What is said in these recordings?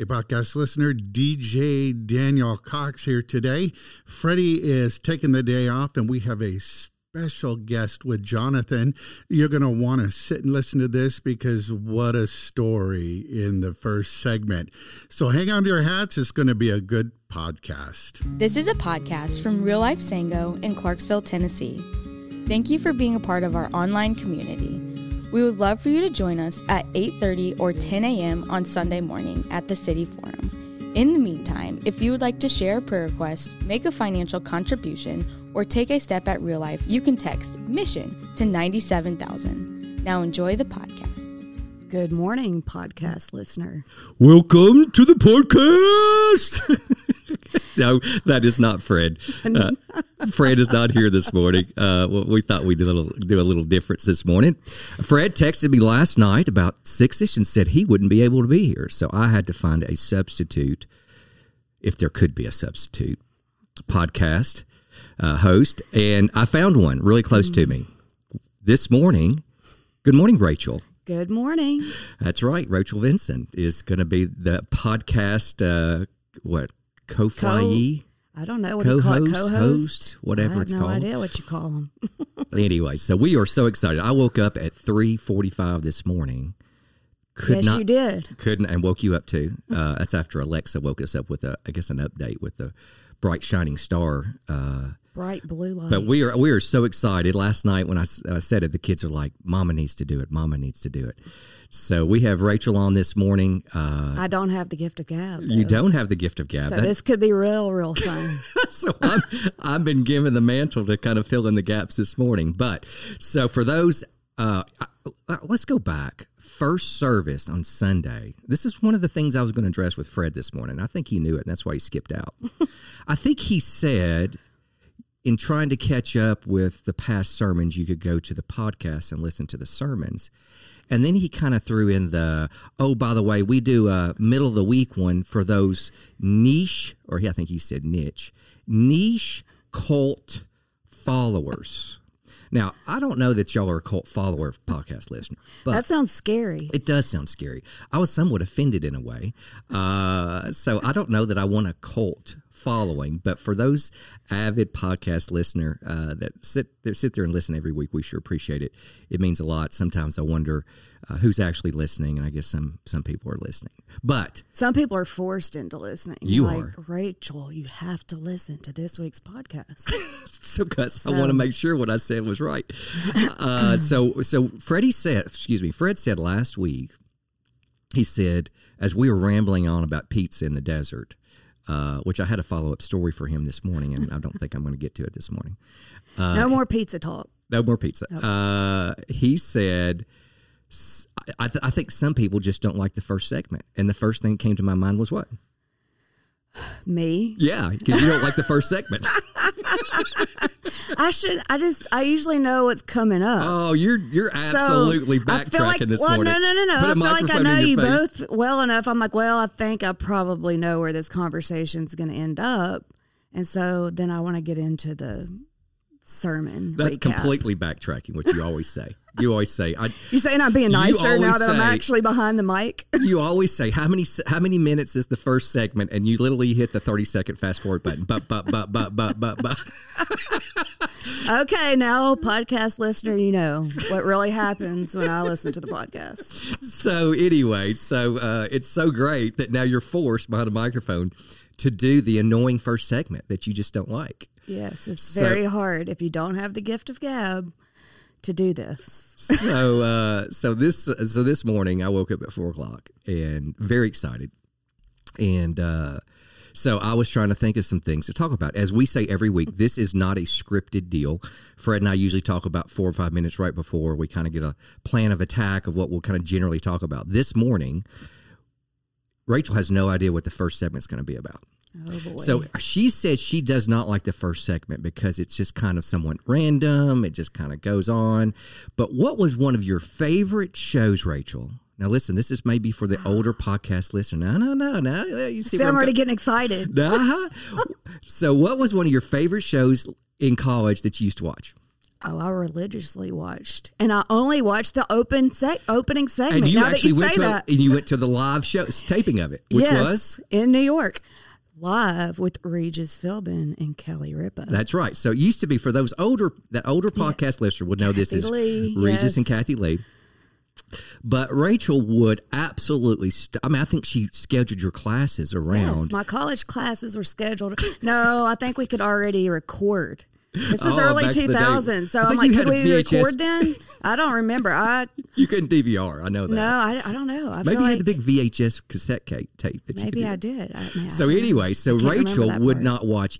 Hey, podcast listener, DJ Daniel Cox here today. Freddie is taking the day off, and we have a special guest with Jonathan. You're going to want to sit and listen to this because what a story in the first segment. So hang on to your hats. It's going to be a good podcast. This is a podcast from Real Life Sango in Clarksville, Tennessee. Thank you for being a part of our online community. We would love for you to join us at 8:30 or 10 a.m. on Sunday morning at the City Forum. In the meantime, if you would like to share a prayer request, make a financial contribution, or take a step at Real Life, you can text MISSION to 97,000. Now enjoy the podcast. Good morning, podcast listener. Welcome to the podcast. No, that is not Fred. Fred is not here this morning. We thought we'd do a little difference this morning. Fred texted me last night about 6-ish and said he wouldn't be able to be here. So I had to find a substitute, if there could be a substitute, podcast host. And I found one really close to me this morning. Good morning, Rachel. Good morning. That's right. Rachel Vincent is going to be the podcast co-flyee? I don't know what you call it. Co-host? Whatever it's called. I have no idea what you call them. Anyway, so we are so excited. I woke up at 3:45 this morning. Yes, you did. Couldn't, and woke you up too. That's after Alexa woke us up with, an update with the bright shining star. Bright blue light. But we are so excited. Last night when I said it, the kids are like, Mama needs to do it. Mama needs to do it. So we have Rachel on this morning. I don't have the gift of gab. Though. You don't have the gift of gab. So this could be real fun. So I've been given the mantle to kind of fill in the gaps this morning. But so for those, let's go back. First service on Sunday. This is one of the things I was going to address with Fred this morning. I think he knew it, and that's why he skipped out. I think he said, in trying to catch up with the past sermons, you could go to the podcast and listen to the sermons. And then he kind of threw in the, oh, by the way, we do a middle of the week one for those niche cult followers. Now, I don't know that y'all are a cult follower of podcast listener. But that sounds scary. It does sound scary. I was somewhat offended in a way. So I don't know that I want a cult following. But for those avid podcast listener that sit there and listen every week, we sure appreciate it. It means a lot. Sometimes I wonder who's actually listening, and I guess some people are listening. But some people are forced into listening. Rachel, you have to listen to this week's podcast. So I want to make sure what I said was right. Fred said last week, he said, as we were rambling on about pizza in the desert, which I had a follow-up story for him this morning, and I don't think I'm going to get to it this morning. No more pizza talk. No more pizza. Okay. He said, I think some people just don't like the first segment. And the first thing that came to my mind was what? Me? Yeah, because you don't like the first segment. I usually know what's coming up. Oh, you're absolutely backtracking this morning. No. I feel like I know you both well enough. I'm like, I think I probably know where this conversation's going to end up. And so then I want to get into the sermon. That's recap. Completely backtracking what you always say. You always say, you're saying I'm being nicer now that I'm actually behind the mic? You always say, how many minutes is the first segment? And you literally hit the 30-second fast-forward button. Okay, now, podcast listener, you know what really happens when I listen to the podcast. So anyway, it's so great that now you're forced behind a microphone to do the annoying first segment that you just don't like. Yes, it's very hard if you don't have the gift of gab to do this. So this morning I woke up at 4:00 and very excited. And so I was trying to think of some things to talk about. As we say every week, this is not a scripted deal. Fred and I usually talk about 4 or 5 minutes right before we kind of get a plan of attack of what we'll kind of generally talk about. This morning, Rachel has no idea what the first segment's going to be about. Oh boy. So she said she does not like the first segment because it's just kind of somewhat random. It just kind of goes on. But what was one of your favorite shows, Rachel? Now, listen, this is maybe for the older podcast listener. No. You see, I'm already getting excited. So what was one of your favorite shows in college that you used to watch? Oh, I religiously watched, and I only watched the opening segment. And you now actually that you went say to that. And you went to the live show taping of it, which was in New York, live with Regis Philbin and Kelly Ripa. That's right. So it used to be for those older podcast listener would know Kathie this is Lee, Regis and Kathie Lee. But Rachel would absolutely. I think she scheduled your classes around. Yes, my college classes were scheduled. No, I think we could already record. This was early 2000s, so I'm like, could we record then? I don't remember. You couldn't DVR, I know that. No, I don't know. Maybe you had the big VHS cassette tape. Maybe I did. So anyway, so Rachel would not watch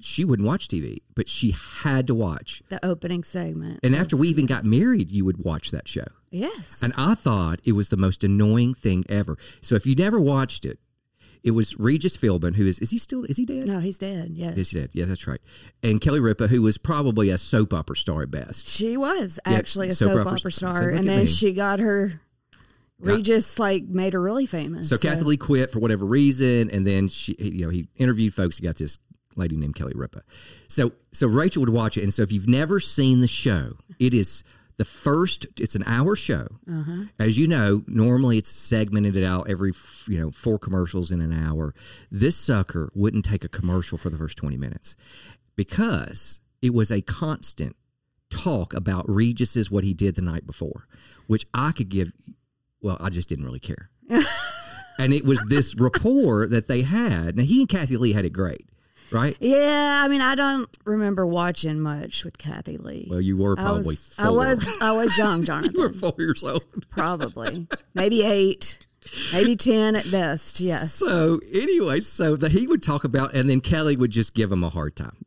she wouldn't watch TV, but she had to watch the opening segment. And after we even got married, you would watch that show. Yes. And I thought it was the most annoying thing ever. So if you never watched it, it was Regis Philbin, who is he dead? No, he's dead, yes. He's dead, yeah, that's right. And Kelly Ripa, who was probably a soap opera star at best. She was actually a soap opera star, and then she got her, Regis, made her really famous. So Kathie Lee quit for whatever reason, and then he interviewed folks, he got this lady named Kelly Ripa. So Rachel would watch it, and so if you've never seen the show, it is... It's an hour show. Uh-huh. As you know, normally it's segmented out every, four commercials in an hour. This sucker wouldn't take a commercial for the first 20 minutes because it was a constant talk about Regis's what he did the night before, which I could give, well, I just didn't really care. And it was this rapport that they had. Now, he and Kathie Lee had it great. Right? Yeah, I mean, I don't remember watching much with Kathie Lee. Well, you were probably four. I was young, Jonathan. You were 4 years old. Probably. Maybe 8, maybe 10 at best, yes. So anyway, he would talk about, and then Kelly would just give him a hard time.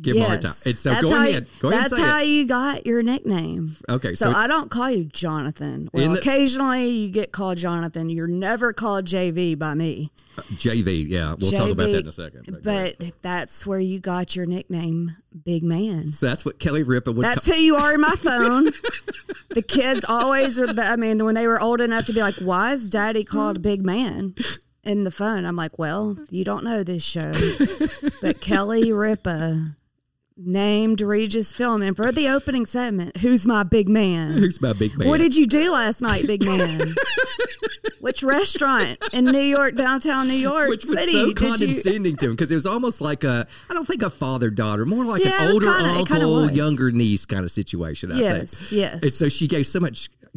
Give him a hard time. And so go ahead and say that's how you got your nickname. Okay. So I don't call you Jonathan. Well, occasionally you get called Jonathan. You're never called JV by me. JV, yeah. We'll talk about that in a second. But that's where you got your nickname, Big Man. So that's what Kelly Ripa would call. That's who you are in my phone. The kids always are, when they were old enough to be like, why is Daddy called Big Man? In the phone, I'm like, well, you don't know this show. But Kelly Ripa named Regis Philbin for the opening segment, Who's My Big Man? Who's my big man? What did you do last night, big man? Which restaurant in New York, downtown New York City? Which was so condescending to him because it was almost like I don't think a father-daughter, more like an older uncle, younger niece kind of situation, I think. Yes. And so she gave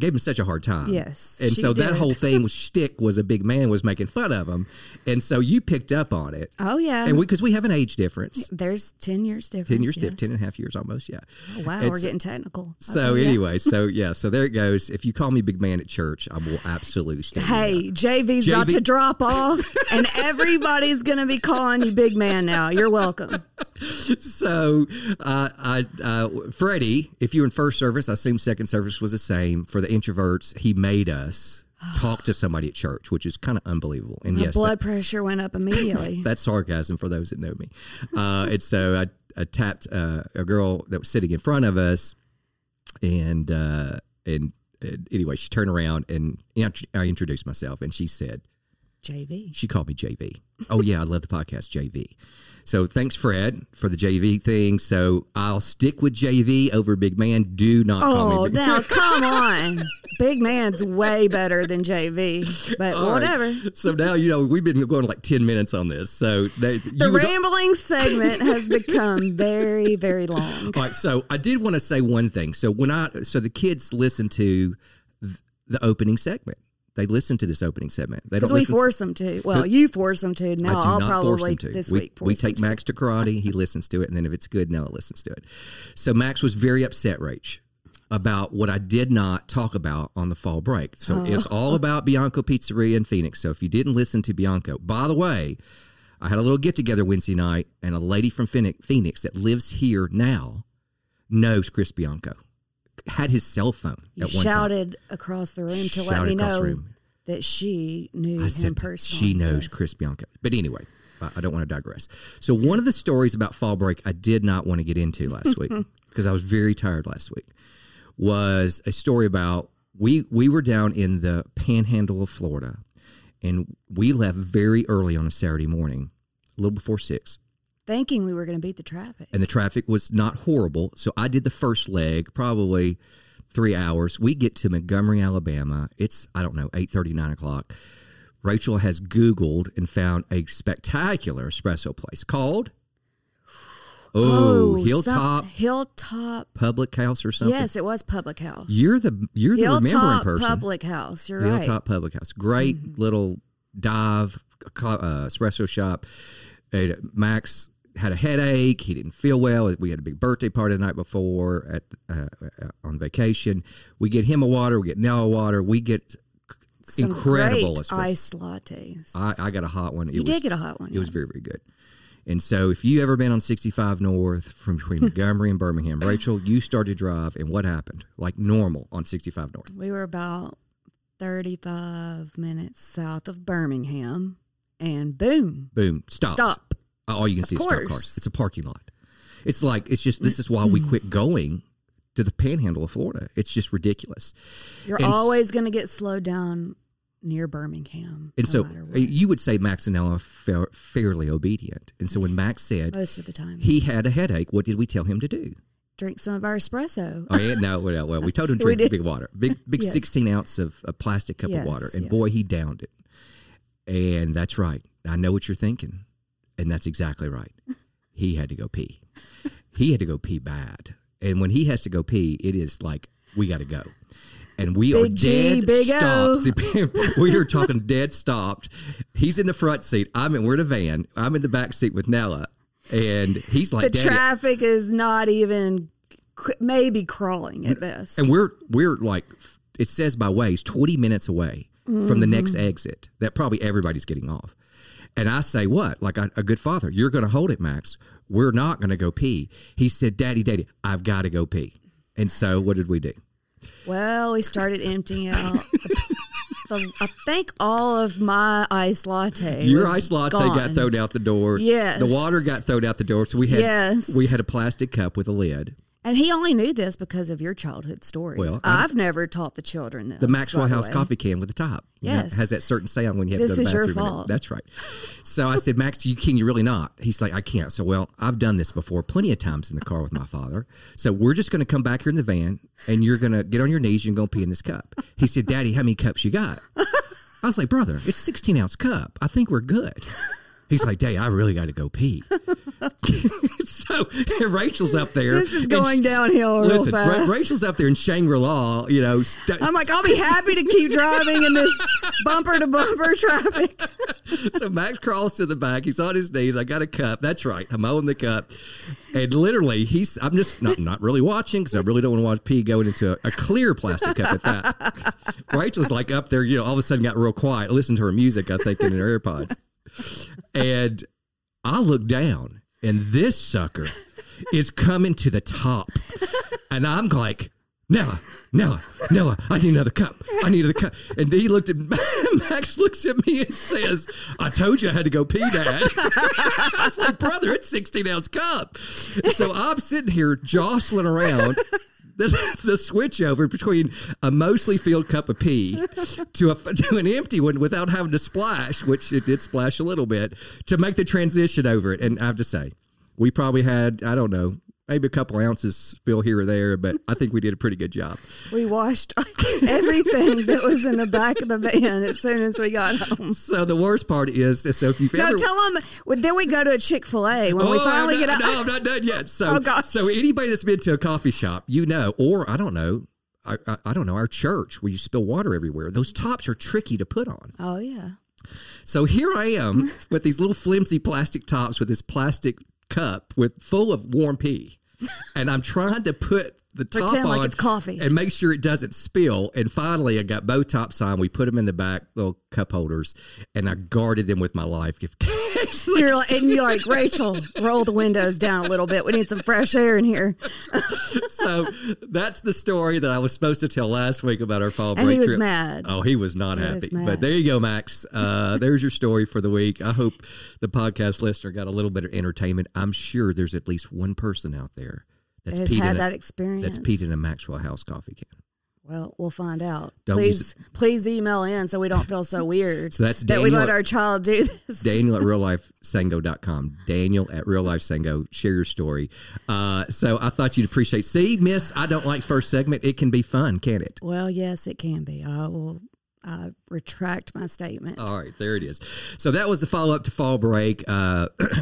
him such a hard time. Yes. And so that whole thing was shtick was a big man was making fun of him. And so you picked up on it. Oh, yeah. And because we have an age difference. There's 10 years difference. 10 and a half years almost, yeah. Oh, wow, we're getting technical. So anyway, so there it goes. If you call me big man at church, I will absolutely stand Hey, JV's about to drop off, and everybody's going to be calling you big man now. You're welcome. So, Freddie, if you were in first service, I assume second service was the same. For the introverts, he made us talk to somebody at church, which is kind of unbelievable. And blood pressure went up immediately. That's sarcasm for those that know me. And so I tapped a girl that was sitting in front of us, and anyway, she turned around, and I introduced myself, and she said, JV. She called me JV. Oh, yeah, I love the podcast, JV. So thanks, Fred, for the JV thing. So I'll stick with JV over Big Man. Do not call me Big Man. Oh, now, come on. Big Man's way better than JV, but whatever. Right. So now, we've been going 10 minutes on this. So the rambling segment has become very, very long. All right, so I did want to say one thing. So the kids listen to the opening segment. They listen to this opening segment. Because we force them to. Well, you force them to. Now I'll probably this week. We take Max to karate. He listens to it. And then if it's good, Nella listens to it. So Max was very upset, Rach, about what I did not talk about on the fall break. So it's all about Bianco Pizzeria in Phoenix. So if you didn't listen to Bianco, by the way, I had a little get-together Wednesday night, and a lady from Phoenix that lives here now knows Chris Bianco. Had his cell phone at one time. Shouted across the room to let me know that she knew him personally. She knows Chris Bianco. But anyway, I don't want to digress. So one of the stories about fall break I did not want to get into last week because I was very tired last week was a story about we were down in the panhandle of Florida, and we left very early on a Saturday morning, a little before 6, thinking we were going to beat the traffic. And the traffic was not horrible. So I did the first leg, probably 3 hours. We get to Montgomery, Alabama. It's, 8:30, 9 o'clock. Rachel has Googled and found a spectacular espresso place called... Hilltop Public House or something. Yes, it was Public House. You're the remembering person. Hilltop Public House. You're right. Hilltop Public House. Great little dive espresso shop. Max had a headache. He didn't feel well. We had a big birthday party the night before on vacation. We get him a water. We get Nell a water. We get some incredible great iced lattes. I got a hot one. You did get a hot one. It was very, very good. And so if you ever been on 65 North from between Montgomery and Birmingham, Rachel, you started to drive, and what happened? Like normal on 65 North. We were about 35 minutes south of Birmingham, and boom. Boom. Stop. All you can see is stop cars. It's a parking lot. This is why we quit going to the panhandle of Florida. It's just ridiculous. You're always going to get slowed down near Birmingham. And so you would say Max and Nell are fairly obedient. And so when Max said most of the time he had a headache, what did we tell him to do? Drink some of our espresso. Oh yeah, no, well, we told him to drink big water, big 16-ounce of a plastic cup of water, and boy, he downed it. And that's right. I know what you're thinking, and that's exactly right. He had to go pee. He had to go pee bad, and when he has to go pee, it is like we got to go. And we big are G, dead stopped. We are talking dead stopped. He's in the front seat. We're in a van. I'm in the back seat with Nella. And he's like, the traffic is not even maybe crawling at best. And we're like, it says by ways, 20 minutes away from the next exit that probably everybody's getting off. And I say, what? Like a good father, you're going to hold it, Max. We're not going to go pee. He said, Daddy, I've got to go pee. And so what did we do? Well, we started emptying out. I think all of my iced latte. Your iced latte got thrown out the door. Yes, the water got thrown out the door. So we had a plastic cup with a lid. And he only knew this because of your childhood stories. Well, I've never taught the children this. The Maxwell House coffee can with the top. Yes, has that certain sound when you have to go to the bathroom. This is your fault. That's right. So I said, Max, can you really not? He's like, I can't. So, I've done this before plenty of times in the car with my father. So we're just going to come back here in the van, and you're going to get on your knees and go pee in this cup. He said, Daddy, how many cups you got? I was like, brother, it's 16-ounce cup. I think we're good. He's like, Dad, I really got to go pee. So Rachel's up there. This is going downhill real fast. Rachel's up there in Shangri-La, I'm like, I'll be happy to keep driving in this bumper-to-bumper traffic. So Max crawls to the back. He's on his knees. I got a cup. That's right. I'm holding the cup. And literally, I'm just not really watching because I really don't want to watch pee going into a clear plastic cup at that. Rachel's like up there, all of a sudden got real quiet. Listened to her music, I think, in her AirPods. And I look down, and this sucker is coming to the top. And I'm like, Nella, I need another cup. And he looked at Max, looks at me and says, I told you I had to go pee, Dad. I was like, brother, it's 16-ounce cup. And so I'm sitting here jostling around. This is the switch over between a mostly filled cup of pee to an empty one without having to splash, which it did splash a little bit, to make the transition over it. And I have to say, we probably had, I don't know, maybe a couple ounces spill here or there, but I think we did a pretty good job. We washed everything that was in the back of the van as soon as we got home. So the worst part is, if you've ever... No, tell them, then we go to a Chick-fil-A when we finally get out. No, I'm not done yet. So, so anybody that's been to a coffee shop, or I don't know, our church where you spill water everywhere, those tops are tricky to put on. Oh, yeah. So here I am with these little flimsy plastic tops with this plastic cup full of warm pee. And I'm trying to put the top on it's coffee and make sure it doesn't spill. And finally, I got both tops on. We put them in the back little cup holders, and I guarded them with my life. You're like, Rachel, roll the windows down a little bit. We need some fresh air in here. So that's the story that I was supposed to tell last week about our fall break trip. And he was mad. Oh, he was not happy. But there you go, Max. There's your story for the week. I hope the podcast listener got a little bit of entertainment. I'm sure there's at least one person out there that's peed in a Maxwell House coffee can. Well, we'll find out. Please email in so we don't feel so weird so that's Daniel, that we let our child do this. Daniel at reallifesango.com. Daniel at reallifesango. Share your story. So I thought you'd appreciate. See, Miss, I don't like first segment. It can be fun, can't it? Well, yes, it can be. I retract my statement. All right, there it is. So that was the follow-up to fall break.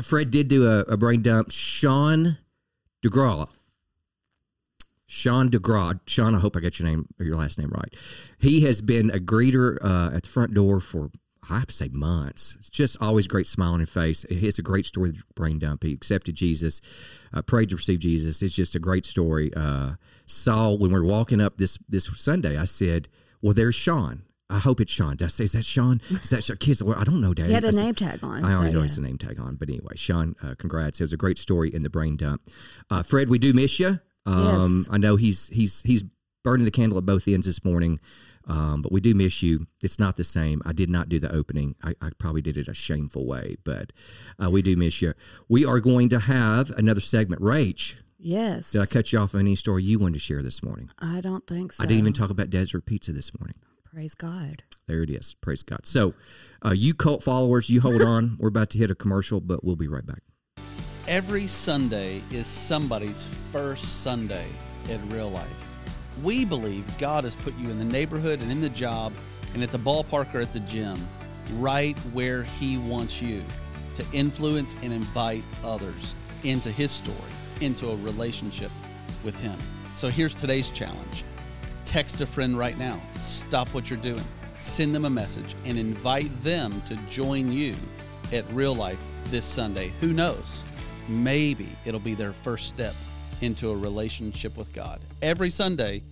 Fred did do a brain dump. Sean DeGraw. Sean, I hope I got your last name right. He has been a greeter at the front door for, I have to say, months. It's just always great smile on his face. It's a great story, the brain dump. He accepted Jesus, prayed to receive Jesus. It's just a great story. Saw, when we were walking up this Sunday, I said, well, there's Sean. I hope it's Sean. Did I say, is that Sean? Is that Sean? Kids, I don't know, Dad. He had a name tag on. I always noticed a name tag on. But anyway, Sean, congrats. It was a great story in the brain dump. Fred, we do miss you. Yes. I know he's burning the candle at both ends this morning, but we do miss you. It's not the same. I did not do the opening. I probably did it a shameful way, but we do miss you. We are going to have another segment. Rach. Yes. Did I cut you off on any story you wanted to share this morning? I don't think so. I didn't even talk about Desert Pizza this morning. Praise God. There it is. Praise God. So you cult followers, you hold on. We're about to hit a commercial, but we'll be right back. Every Sunday is somebody's first Sunday in real life. We believe God has put you in the neighborhood and in the job and at the ballpark or at the gym, right where He wants you to influence and invite others into His story, into a relationship with Him. So here's today's challenge. Text a friend right now. Stop what you're doing. Send them a message and invite them to join you at Real Life this Sunday. Who knows? Maybe it'll be their first step into a relationship with God. Every Sunday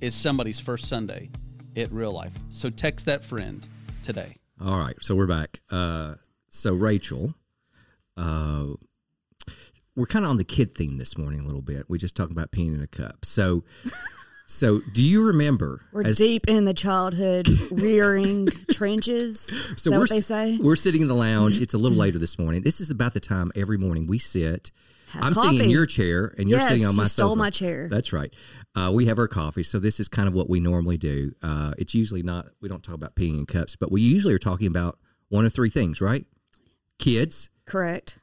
is somebody's first Sunday at Real Life. So text that friend today. All right, so we're back. So Rachel, we're kind of on the kid theme this morning a little bit. We just talked about peeing in a cup. So do you remember? We're deep in the childhood rearing trenches. So what they say? We're sitting in the lounge. It's a little later this morning. This is about the time every morning we sit. I'm sitting in your chair, and you're sitting on my sofa. Yes, you stole my chair. That's right. We have our coffee, so this is kind of what we normally do. It's usually not, we don't talk about peeing in cups, but we usually are talking about one of three things, right? Kids. Correct.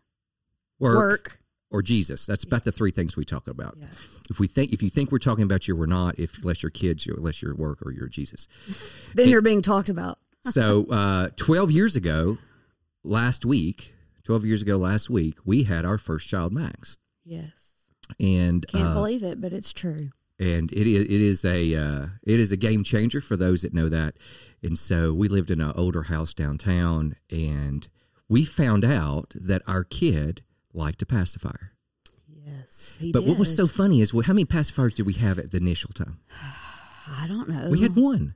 Work. Or Jesus. That's about the three things we talk about. Yes. If you think we're talking about you, we're not. Unless your kids, unless your work, or your Jesus, then you're being talked about. So 12 years ago last week, we had our first child, Max. Yes, and can't believe it, but it's true. And it is a game changer for those that know that. And so we lived in an older house downtown, and we found out that our kid liked a pacifier. Yes, he did. But what was so funny is, well, how many pacifiers did we have at the initial time? I don't know. We had one.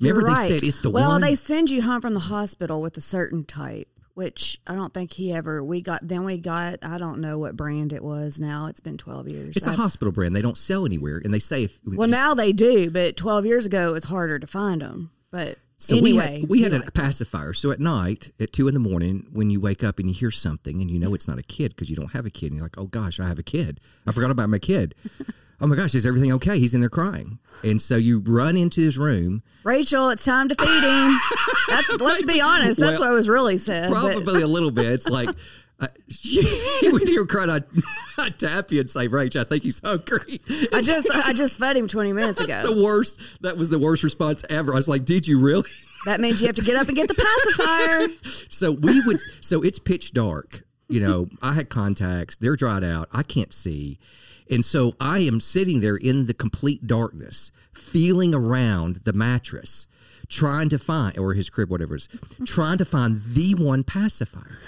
Remember, right. They said it's the one. Well, they send you home from the hospital with a certain type, which I don't think he ever. We got. I don't know what brand it was. Now it's been 12 years. It's a hospital brand. They don't sell anywhere, and they say if. Well, now they do, but 12 years ago it was harder to find them. But. So anyway, we had a pacifier. So at night, at 2 a.m, when you wake up and you hear something and you know it's not a kid because you don't have a kid, and you're like, oh gosh, I have a kid. I forgot about my kid. Oh my gosh, is everything okay? He's in there crying. And so you run into his room. Rachel, it's time to feed him. Let's be honest. That's what was really said. Probably a little bit. It's like, when you were crying, I'd tap you and say, Rach, I think he's hungry. I just fed him 20 minutes ago. That was the worst response ever. I was like, did you really? That means you have to get up and get the pacifier. So it's pitch dark. You know, I had contacts. They're dried out. I can't see. And so I am sitting there in the complete darkness, feeling around the mattress, trying to find, or his crib, whatever it is, trying to find the one pacifier.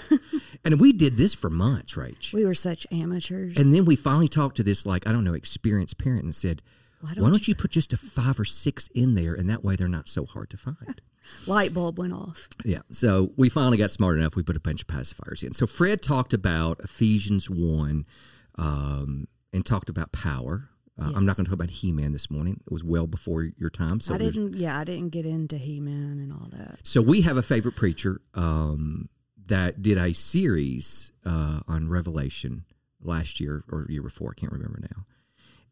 And we did this for months, Rach. We were such amateurs. And then we finally talked to this, like, I don't know, experienced parent and said, why don't you put just a 5 or 6 in there, and that way they're not so hard to find. Light bulb went off. Yeah. So we finally got smart enough. We put a bunch of pacifiers in. So Fred talked about Ephesians 1 and talked about power. Yes. I'm not going to talk about He-Man this morning. It was well before your time. So I didn't get into He-Man and all that. So we have a favorite preacher that did a series on Revelation last year or year before, I can't remember now.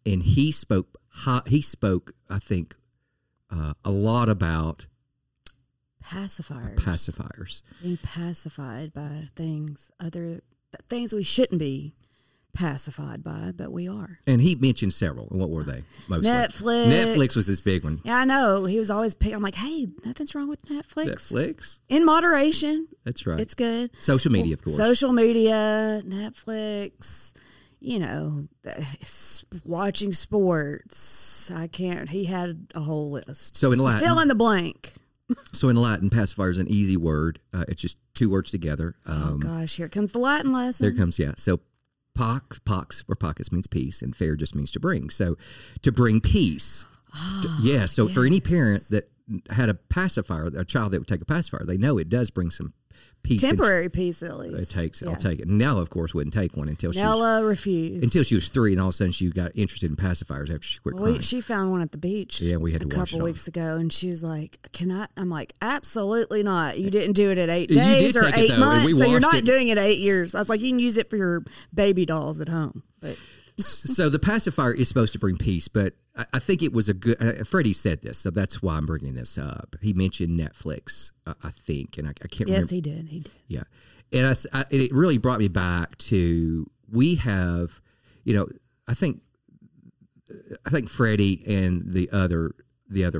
And he spoke, I think, a lot about pacifiers. Being pacified by things, other things we shouldn't be pacified by, but we are. And he mentioned several. And what were they? Mostly? Netflix. Netflix was his big one. Yeah, I know. He was always picking. I'm like, hey, nothing's wrong with Netflix. Netflix. In moderation. That's right. It's good. Social media, of course. Social media, Netflix, you know, watching sports. I can't. He had a whole list. So enlighten. Fill in the blank. So enlighten, pacifier is an easy word. It's just two words together. Here comes the Latin lesson. There comes, yeah. So Pax or pacus means peace, and fair just means to bring. So, to bring peace. Oh, yeah. So, yes. For any parent that had a pacifier, a child that would take a pacifier, they know it does bring some peace. Temporary peace, at least. It takes. Yeah. I'll take it. Nella, of course, wouldn't take one until Nella refused. Until she was 3, and all of a sudden she got interested in pacifiers after she quit crying. She found one at the beach. Yeah, we had to wash it off. A couple weeks ago, and she was like, "Can I?" I'm like, "Absolutely not. You didn't do it at 8 days or 8 months, so you're not doing it at 8 years." I was like, "You can use it for your baby dolls at home." But so the pacifier is supposed to bring peace, but I think it was a good. Freddie said this, so that's why I'm bringing this up. He mentioned Netflix, I think, and I can't remember. Yes, he did. He did. Yeah, and it really brought me back to we have, you know, I think Freddie and the other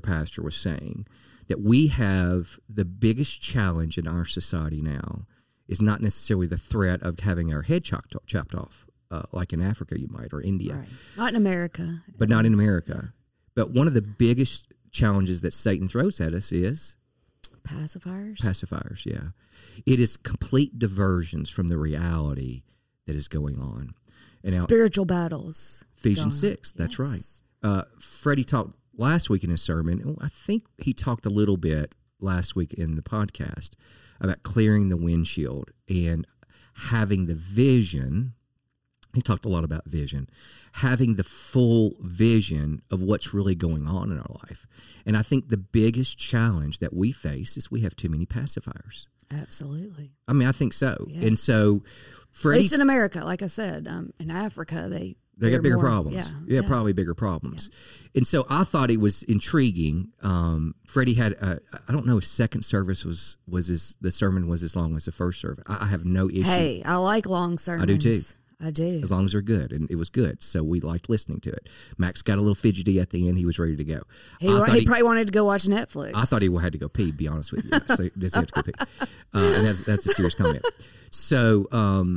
pastor was saying that we have the biggest challenge in our society now is not necessarily the threat of having our head chopped off. Like in Africa, you might, or India. Right. Not in America. But not in America. But one of the biggest challenges that Satan throws at us is? Pacifiers. Pacifiers, yeah. It is complete diversions from the reality that is going on. And spiritual battles. Ephesians 6, that's right. Freddie talked last week in his sermon. I think he talked a little bit last week in the podcast about clearing the windshield and having the vision. He talked a lot about vision, having the full vision of what's really going on in our life. And I think the biggest challenge that we face is we have too many pacifiers. Absolutely. I mean, I think so. Yes. And so, at least in America, like I said, in Africa, they got bigger problems. Yeah, probably bigger problems. Yeah. And so I thought it was intriguing. Freddie had, I don't know if second service the sermon was as long as the first service. I have no issue. Hey, I like long sermons. I do too. I do. As long as they're good. And it was good. So we liked listening to it. Max got a little fidgety at the end. He was ready to go. He probably wanted to go watch Netflix. I thought he had to go pee, be honest with you. So he have to go pee. And that's a serious comment. So,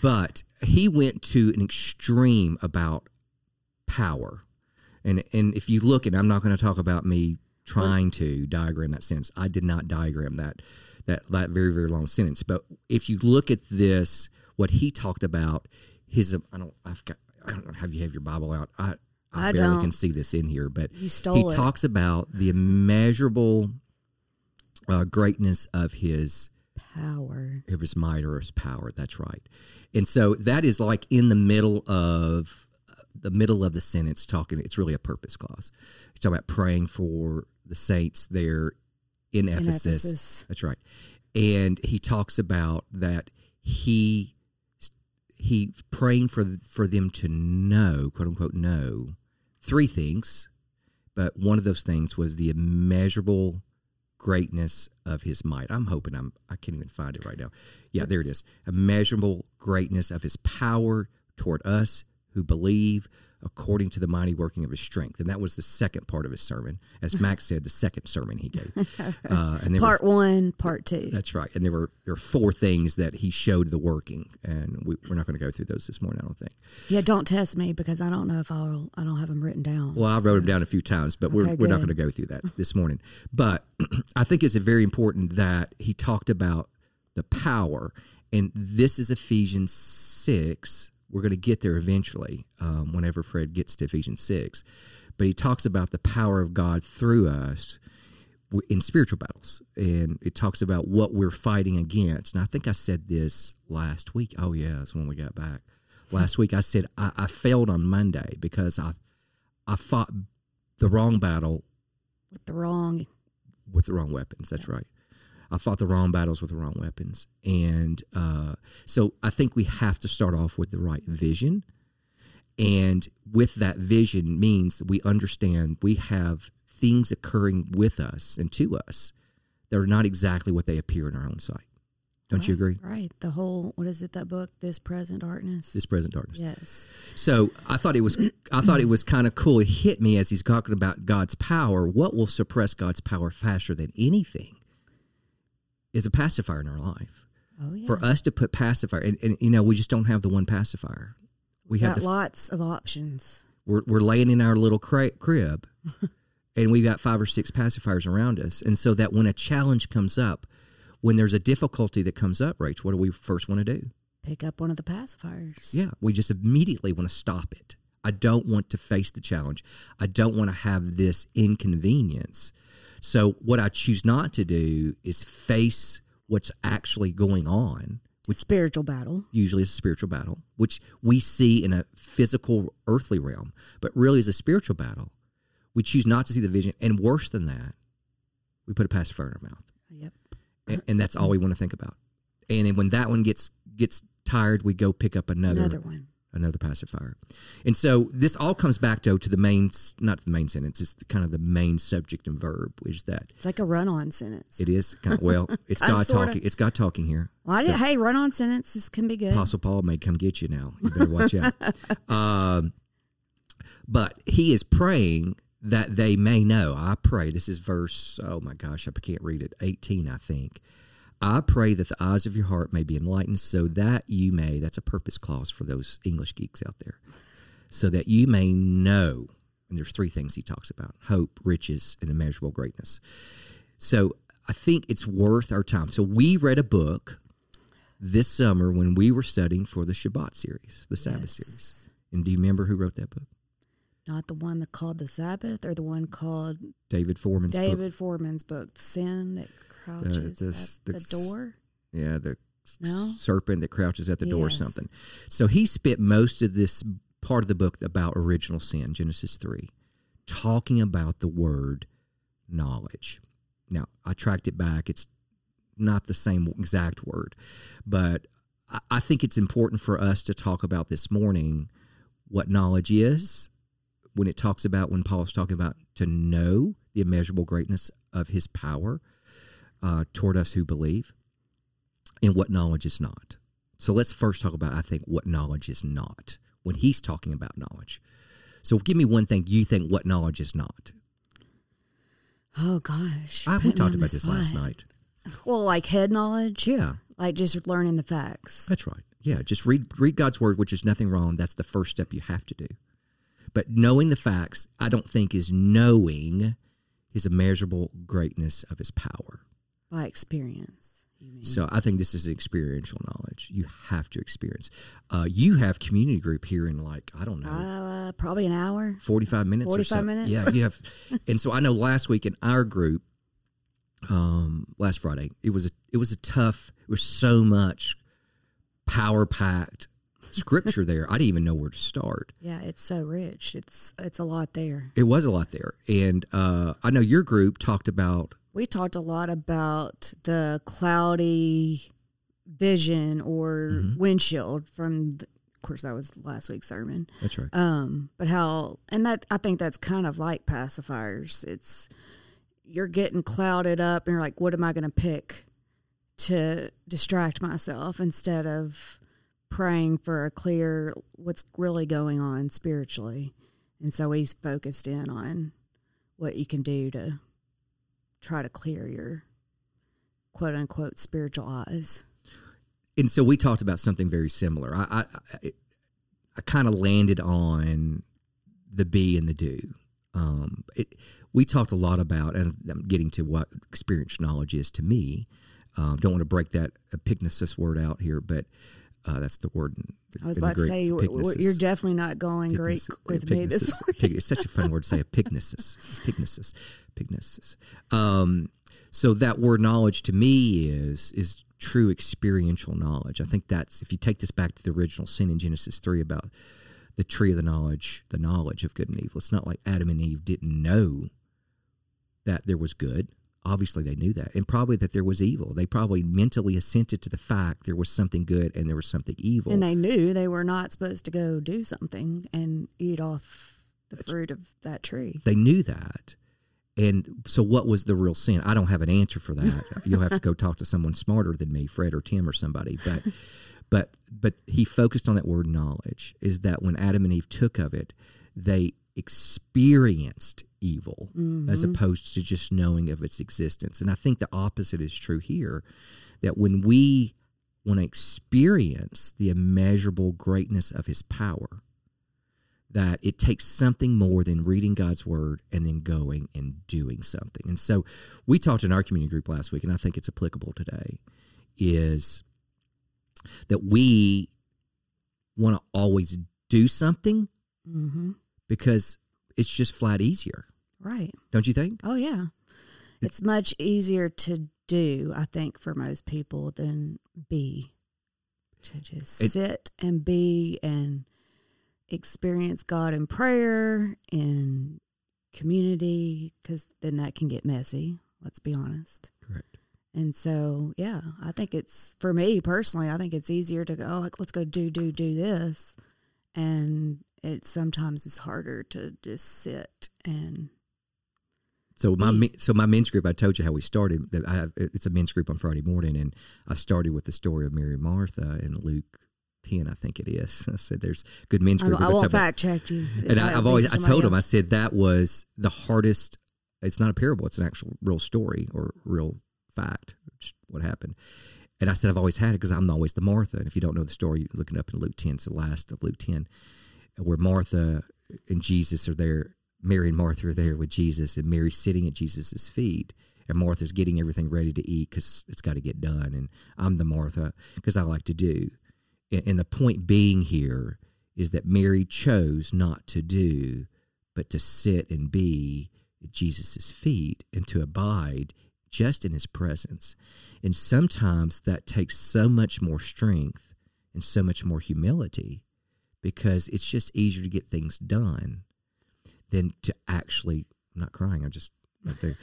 but he went to an extreme about power. And if you look, and I'm not going to talk about me trying to diagram that sentence. I did not diagram that very, very long sentence. But if you look at this, what he talked about, I don't know how you have your Bible out. I barely don't. Can see this in here, but he talks about the immeasurable greatness of his power. It was might or his power. That's right. And so that is like in the middle of the sentence talking. It's really a purpose clause. He's talking about praying for the saints there in Ephesus. That's right. And he talks about that He praying for them to know, quote unquote, know 3 things, but one of those things was the immeasurable greatness of his might. I'm hoping I can't even find it right now. Yeah, there it is. Immeasurable greatness of his power toward us who believe according to the mighty working of his strength. And that was the second part of his sermon. As Max said, the second sermon he gave. And part one, part 2. That's right. And there were 4 things that he showed the working. And we're not going to go through those this morning, I don't think. Yeah, don't test me because I don't know if I don't have them written down. Well, I wrote them down a few times, but we're not going to go through that this morning. But I think it's very important that he talked about the power. And this is Ephesians 6. We're going to get there eventually whenever Fred gets to Ephesians 6. But he talks about the power of God through us in spiritual battles. And it talks about what we're fighting against. And I think I said this last week. Oh, yeah, that's when we got back. Last week I said I failed on Monday because I fought the wrong battle. With the wrong weapons, that's right. I fought the wrong battles with the wrong weapons. And so I think we have to start off with the right vision. And with that vision means we understand we have things occurring with us and to us that are not exactly what they appear in our own sight. Don't you agree? Right. The whole, what is it, that book, This Present Darkness? This Present Darkness. Yes. So I thought it was kind of cool. It hit me as he's talking about God's power. What will suppress God's power faster than anything is a pacifier in our life. Oh, yeah. For us to put pacifier, and you know, we just don't have the one pacifier. We have lots of options. We're laying in our little crib, and we've got 5 or 6 pacifiers around us. And so that when a challenge comes up, when there's a difficulty that comes up, Rach, what do we first want to do? Pick up one of the pacifiers. Yeah, we just immediately want to stop it. I don't want to face the challenge. I don't want to have this inconvenience. So what I choose not to do is face what's actually going on. Which spiritual battle. Usually it's a spiritual battle, which we see in a physical earthly realm, but really is a spiritual battle. We choose not to see the vision, and worse than that, we put a pacifier in our mouth. Yep. And that's all we want to think about. And when that one gets tired, we go pick up another pacifier. And so this all comes back, though, to the main, not the main sentence, it's kind of the main subject and verb, is that. It's like a run-on sentence. It is. It's God talking. It's God talking here. Well, hey, run-on sentence, this can be good. Apostle Paul may come get you now. You better watch out. But he is praying that they may know. I pray, this is verse, oh my gosh, I can't read it, 18, I think. I pray that the eyes of your heart may be enlightened so that you may, that's a purpose clause for those English geeks out there, so that you may know, and there's 3 things he talks about, hope, riches, and immeasurable greatness. So I think it's worth our time. So we read a book this summer when we were studying for the Shabbat series, the Sabbath series. And do you remember who wrote that book? Not the one that called the Sabbath, or the one called David Foreman's book, The Sin That Crouches at the Door. Yeah, serpent that crouches at the door, or something. So he spent most of this part of the book about original sin, Genesis 3, talking about the word knowledge. Now, I tracked it back. It's not the same exact word, but I think it's important for us to talk about this morning what knowledge is. When it talks about, when Paul's talking about to know the immeasurable greatness of his power toward us who believe, and what knowledge is not. So let's first talk about, I think, what knowledge is not, when he's talking about knowledge. So give me one thing you think what knowledge is not. Oh, gosh. We talked about this last night. Well, like head knowledge? Yeah. Like just learning the facts. That's right. Yeah, just read God's word, which is nothing wrong. That's the first step you have to do. But knowing the facts, I don't think, is knowing his immeasurable greatness of his power. By experience, you mean. So I think this is experiential knowledge. You have to experience. You have community group here in I don't know. Probably an hour. 45 minutes or so. 45 minutes? Yeah, you have. And so I know last week in our group, last Friday, it was a tough, there was so much power-packed scripture there. I didn't even know where to start. Yeah, it's so rich. It's a lot there. It was a lot there. And I know your group talked about... We talked a lot about the cloudy vision or windshield from... Of course, that was last week's sermon. That's right. But how... And that I think that's kind of like pacifiers. It's... You're getting clouded up and you're like, what am I going to pick to distract myself instead of... praying for a clear what's really going on spiritually. And so he's focused in on what you can do to try to clear your quote-unquote spiritual eyes. And so we talked about something very similar. I kind of landed on the be and the do. We talked a lot about, and I'm getting to what experience knowledge is to me. Don't want to break that epignosis word out here, but... that's the word. I was about to say, you're definitely not going Greek with me this morning. It's such a fun word to say, epignosis. So that word knowledge to me is true experiential knowledge. I think that's, if you take this back to the original sin in Genesis 3 about the tree of the knowledge of good and evil. It's not like Adam and Eve didn't know that there was good. Obviously, they knew that, and probably that there was evil. They probably mentally assented to the fact there was something good and there was something evil. And they knew they were not supposed to go do something and eat off the fruit of that tree. They knew that. And so what was the real sin? I don't have an answer for that. You'll have to go talk to someone smarter than me, Fred or Tim or somebody. But he focused on that word knowledge, is that when Adam and Eve took of it, they experienced evil as opposed to just knowing of its existence. And I think the opposite is true here, that when we want to experience the immeasurable greatness of his power, that it takes something more than reading God's word and then going and doing something. And so we talked in our community group last week, and I think it's applicable today, is that we want to always do something because it's just flat easier. Right. Don't you think? Oh, yeah. It's much easier to do, I think, for most people than be. To just sit and be and experience God in prayer, in community, because then that can get messy, let's be honest. Correct. And so, yeah, I think it's, for me personally, I think it's easier to go, oh, let's go do this. And it sometimes is harder to just sit and... So my men's group, I told you how we started. It's a men's group on Friday morning, and I started with the story of Mary and Martha in Luke 10, I think it is. I said, "There's good men's group." I won't fact check you. And I told him, I said that was the hardest. It's not a parable; it's an actual real story or real fact, what happened. And I said, I've always had it because I'm always the Martha. And if you don't know the story, you look it up in Luke 10. It's the last of Luke 10, where Martha and Jesus are there. Mary and Martha are there with Jesus, and Mary's sitting at Jesus' feet, and Martha's getting everything ready to eat because it's got to get done, and I'm the Martha because I like to do. And the point being here is that Mary chose not to do, but to sit and be at Jesus' feet and to abide just in his presence. And sometimes that takes so much more strength and so much more humility because it's just easier to get things done than to actually, I'm not crying, I'm just not there,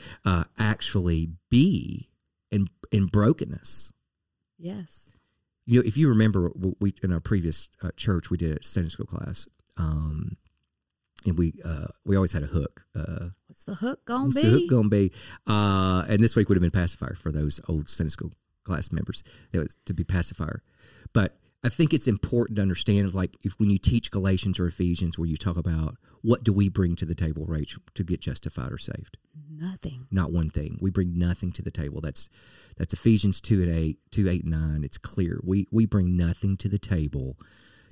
actually be in brokenness. Yes. You know, if you remember, we in our previous church, we did a Sunday school class, and we always had a hook. What's the hook going to be? And this week would have been pacifier for those old Sunday school class members. It was to be pacifier. But I think it's important to understand, like, if when you teach Galatians or Ephesians, where you talk about what do we bring to the table, Rach, to get justified or saved? Nothing. Not one thing. We bring nothing to the table. That's Ephesians 2:8, 9. It's clear. We bring nothing to the table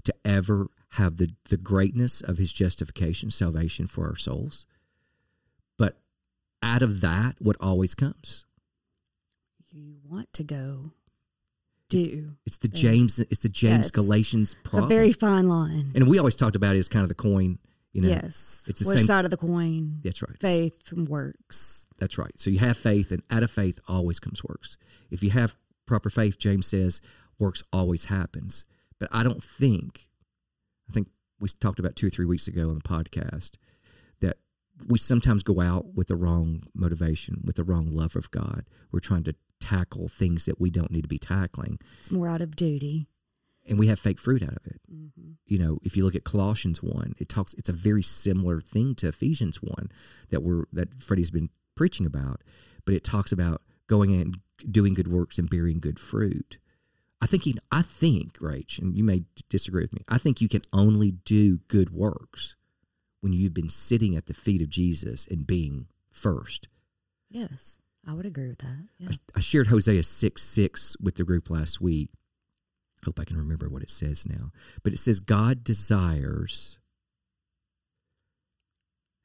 to ever have the greatness of his justification, salvation for our souls. But out of that, what always comes? You want to go. Do it's the things. James? It's the James Galatians problem. It's a very fine line, and we always talked about it as kind of the coin. You know, yes, it's the which same side of the coin. That's right. Faith and works. That's right. So you have faith, and out of faith always comes works. If you have proper faith, James says, works always happens. But I think we talked about 2 or 3 weeks ago on the podcast that we sometimes go out with the wrong motivation, with the wrong love of God. We're trying to tackle things that we don't need to be tackling. It's more out of duty. And we have fake fruit out of it. Mm-hmm. You know, if you look at Colossians 1, it's a very similar thing to Ephesians 1 that Freddie's been preaching about, but it talks about going in and doing good works and bearing good fruit. I think, Rach, and you may disagree with me, I think you can only do good works when you've been sitting at the feet of Jesus and being first. Yes. I would agree with that. Yeah. I shared Hosea 6:6 with the group last week. Hope I can remember what it says now. But it says God desires...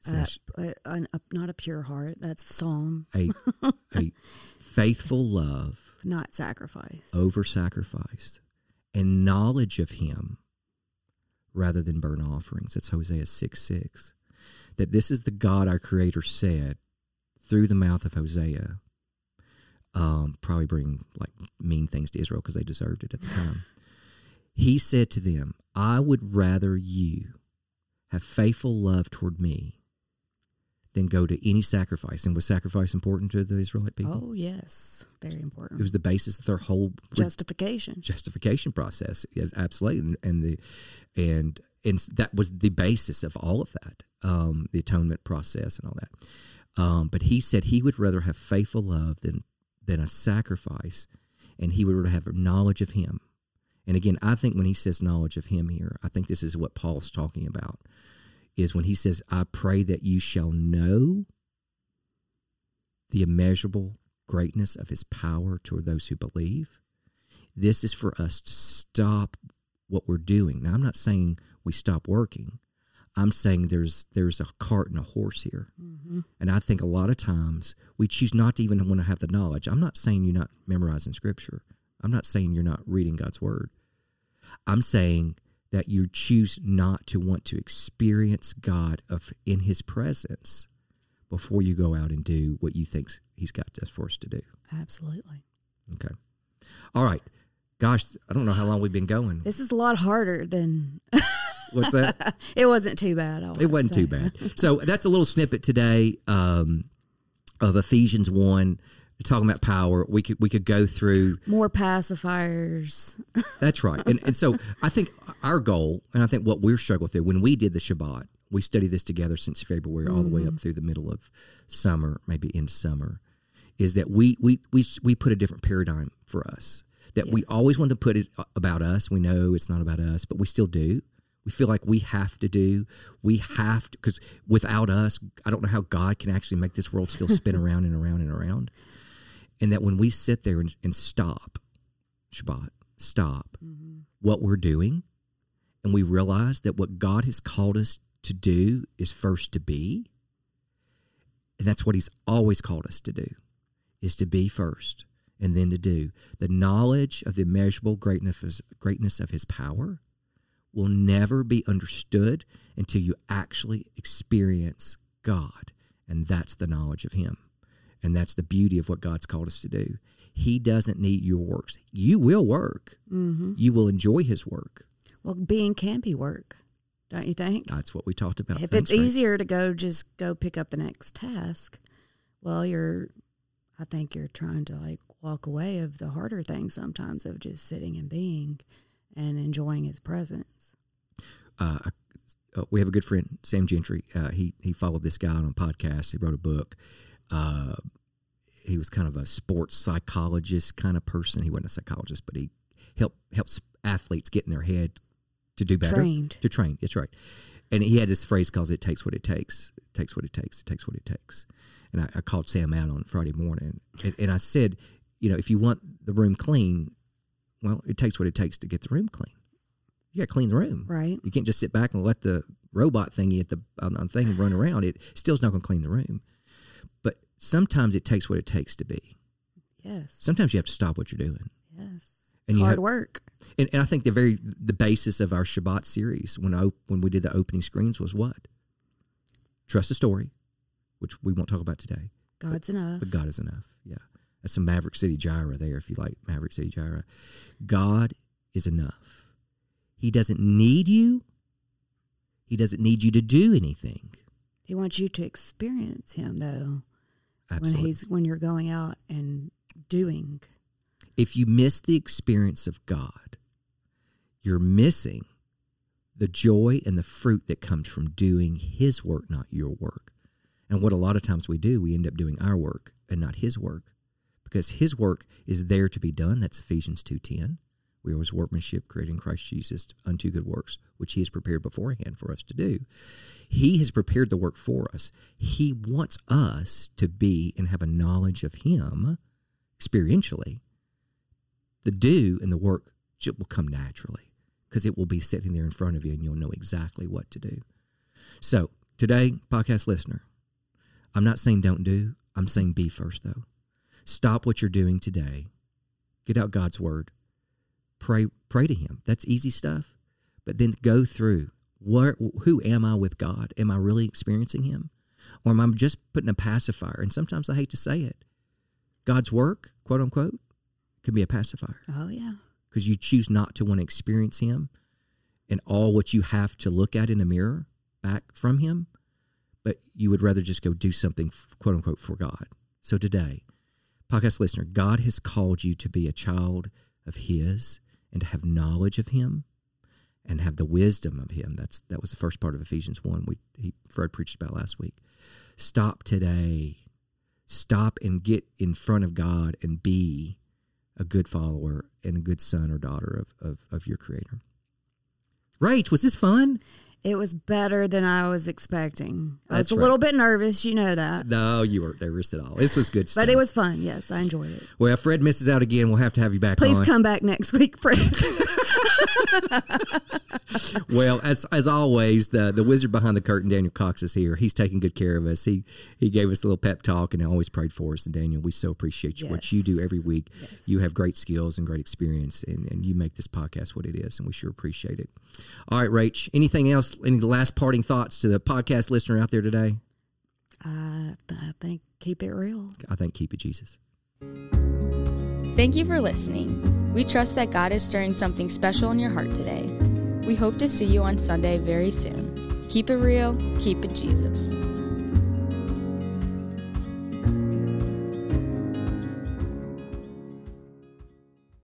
not a pure heart. That's Psalm. a faithful love. Not sacrifice. Over sacrifice. And knowledge of him rather than burnt offerings. That's Hosea 6:6. That this is the God our Creator said, through the mouth of Hosea, probably bring like mean things to Israel because they deserved it at the time. He said to them, I would rather you have faithful love toward me than go to any sacrifice. And was sacrifice important to the Israelite people? Oh, yes. Very important. It was the basis of their whole... Justification process. Yes, absolutely. And that was the basis of all of that, the atonement process and all that. But he said he would rather have faithful love than a sacrifice, and he would rather have knowledge of him. And again, I think when he says knowledge of him here, I think this is what Paul's talking about, is when he says, I pray that you shall know the immeasurable greatness of his power toward those who believe. This is for us to stop what we're doing. Now, I'm not saying we stop working. I'm saying there's a cart and a horse here. Mm-hmm. And I think a lot of times we choose not to even want to have the knowledge. I'm not saying you're not memorizing Scripture. I'm not saying you're not reading God's Word. I'm saying that you choose not to want to experience God in His presence before you go out and do what you think He's got for us to do. Absolutely. Okay. All right. Gosh, I don't know how long we've been going. This is a lot harder than... What's that? It wasn't too bad. It wasn't too bad. So that's a little snippet today of Ephesians 1, talking about power. We could go through... More pacifiers. That's right. And so I think our goal, and I think what we're struggling through, when we did the Shabbat, we studied this together since February all the way up through the middle of summer, maybe end summer, is that we put a different paradigm for us. That we always want to put it about us. We know it's not about us, but we still do. We feel like we have to, because without us, I don't know how God can actually make this world still spin around and around and around. And that when we sit there and stop, Shabbat, mm-hmm. what we're doing, and we realize that what God has called us to do is first to be, and that's what He's always called us to do, is to be first and then to do. The knowledge of the immeasurable greatness of His power will never be understood until you actually experience God. And that's the knowledge of Him. And that's the beauty of what God's called us to do. He doesn't need your works. You will work. Mm-hmm. You will enjoy His work. Well, being can be work, don't you think? That's what we talked about. If it's easier to just go pick up the next task, well, I think you're trying to walk away of the harder thing sometimes of just sitting and being and enjoying His presence. We have a good friend, Sam Gentry. He followed this guy on a podcast. He wrote a book. He was kind of a sports psychologist kind of person. He wasn't a psychologist, but he helps athletes get in their head to do better. To train. That's right. And he had this phrase called, it takes what it takes. It takes what it takes. It takes what it takes. And I called Sam out on Friday morning. And I said, if you want the room clean, well, it takes what it takes to get the room clean. You got to clean the room. Right. You can't just sit back and let the robot thingy at the thing run around. It still's not going to clean the room. But sometimes it takes what it takes to be. Yes. Sometimes you have to stop what you're doing. Yes. And hard work. And I think the basis of our Shabbat series when we did the opening screens was what? Trust the story, which we won't talk about today. God's enough. But God is enough. Yeah. That's some Maverick City Jireh there, if you like Maverick City Jireh. God is enough. He doesn't need you. He doesn't need you to do anything. He wants you to experience Him, though. Absolutely. When you're going out and doing. If you miss the experience of God, you're missing the joy and the fruit that comes from doing His work, not your work. And what a lot of times we do, we end up doing our work and not His work, because His work is there to be done. That's Ephesians 2:10. We are His workmanship, created in Christ Jesus unto good works, which He has prepared beforehand for us to do. He has prepared the work for us. He wants us to be and have a knowledge of Him experientially. The do and the work will come naturally, because it will be sitting there in front of you and you'll know exactly what to do. So today, podcast listener, I'm not saying don't do. I'm saying be first, though. Stop what you're doing today. Get out God's Word. Pray to Him. That's easy stuff. But then go through, who am I with God? Am I really experiencing Him? Or am I just putting a pacifier? And sometimes I hate to say it, God's work, quote unquote, can be a pacifier. Oh, yeah. Because you choose not to want to experience Him and all what you have to look at in a mirror back from Him, but you would rather just go do something, quote unquote, for God. So today, podcast listener, God has called you to be a child of His, and to have knowledge of Him, and have the wisdom of him. That was the first part of Ephesians 1 Fred preached about last week. Stop today. Stop and get in front of God and be a good follower and a good son or daughter of your Creator. Rach, was this fun? It was better than I was expecting. I was a little bit nervous, you know that. No, you weren't nervous at all. This was good stuff. But it was fun, yes. I enjoyed it. Well, if Fred misses out again, we'll have to have you back on. Please come back next week, Fred. Well, as always, the wizard behind the curtain, Daniel Cox, is here. He's taking good care of us. He gave us a little pep talk and always prayed for us. And Daniel, we so appreciate you, what you do every week. Yes. You have great skills and great experience, and you make this podcast what it is, and we sure appreciate it. All right, Rach, anything else? Any last parting thoughts to the podcast listener out there today? I think keep it real. I think keep it Jesus. Thank you for listening. We trust that God is stirring something special in your heart today. We hope to see you on Sunday very soon. Keep it real, keep it Jesus.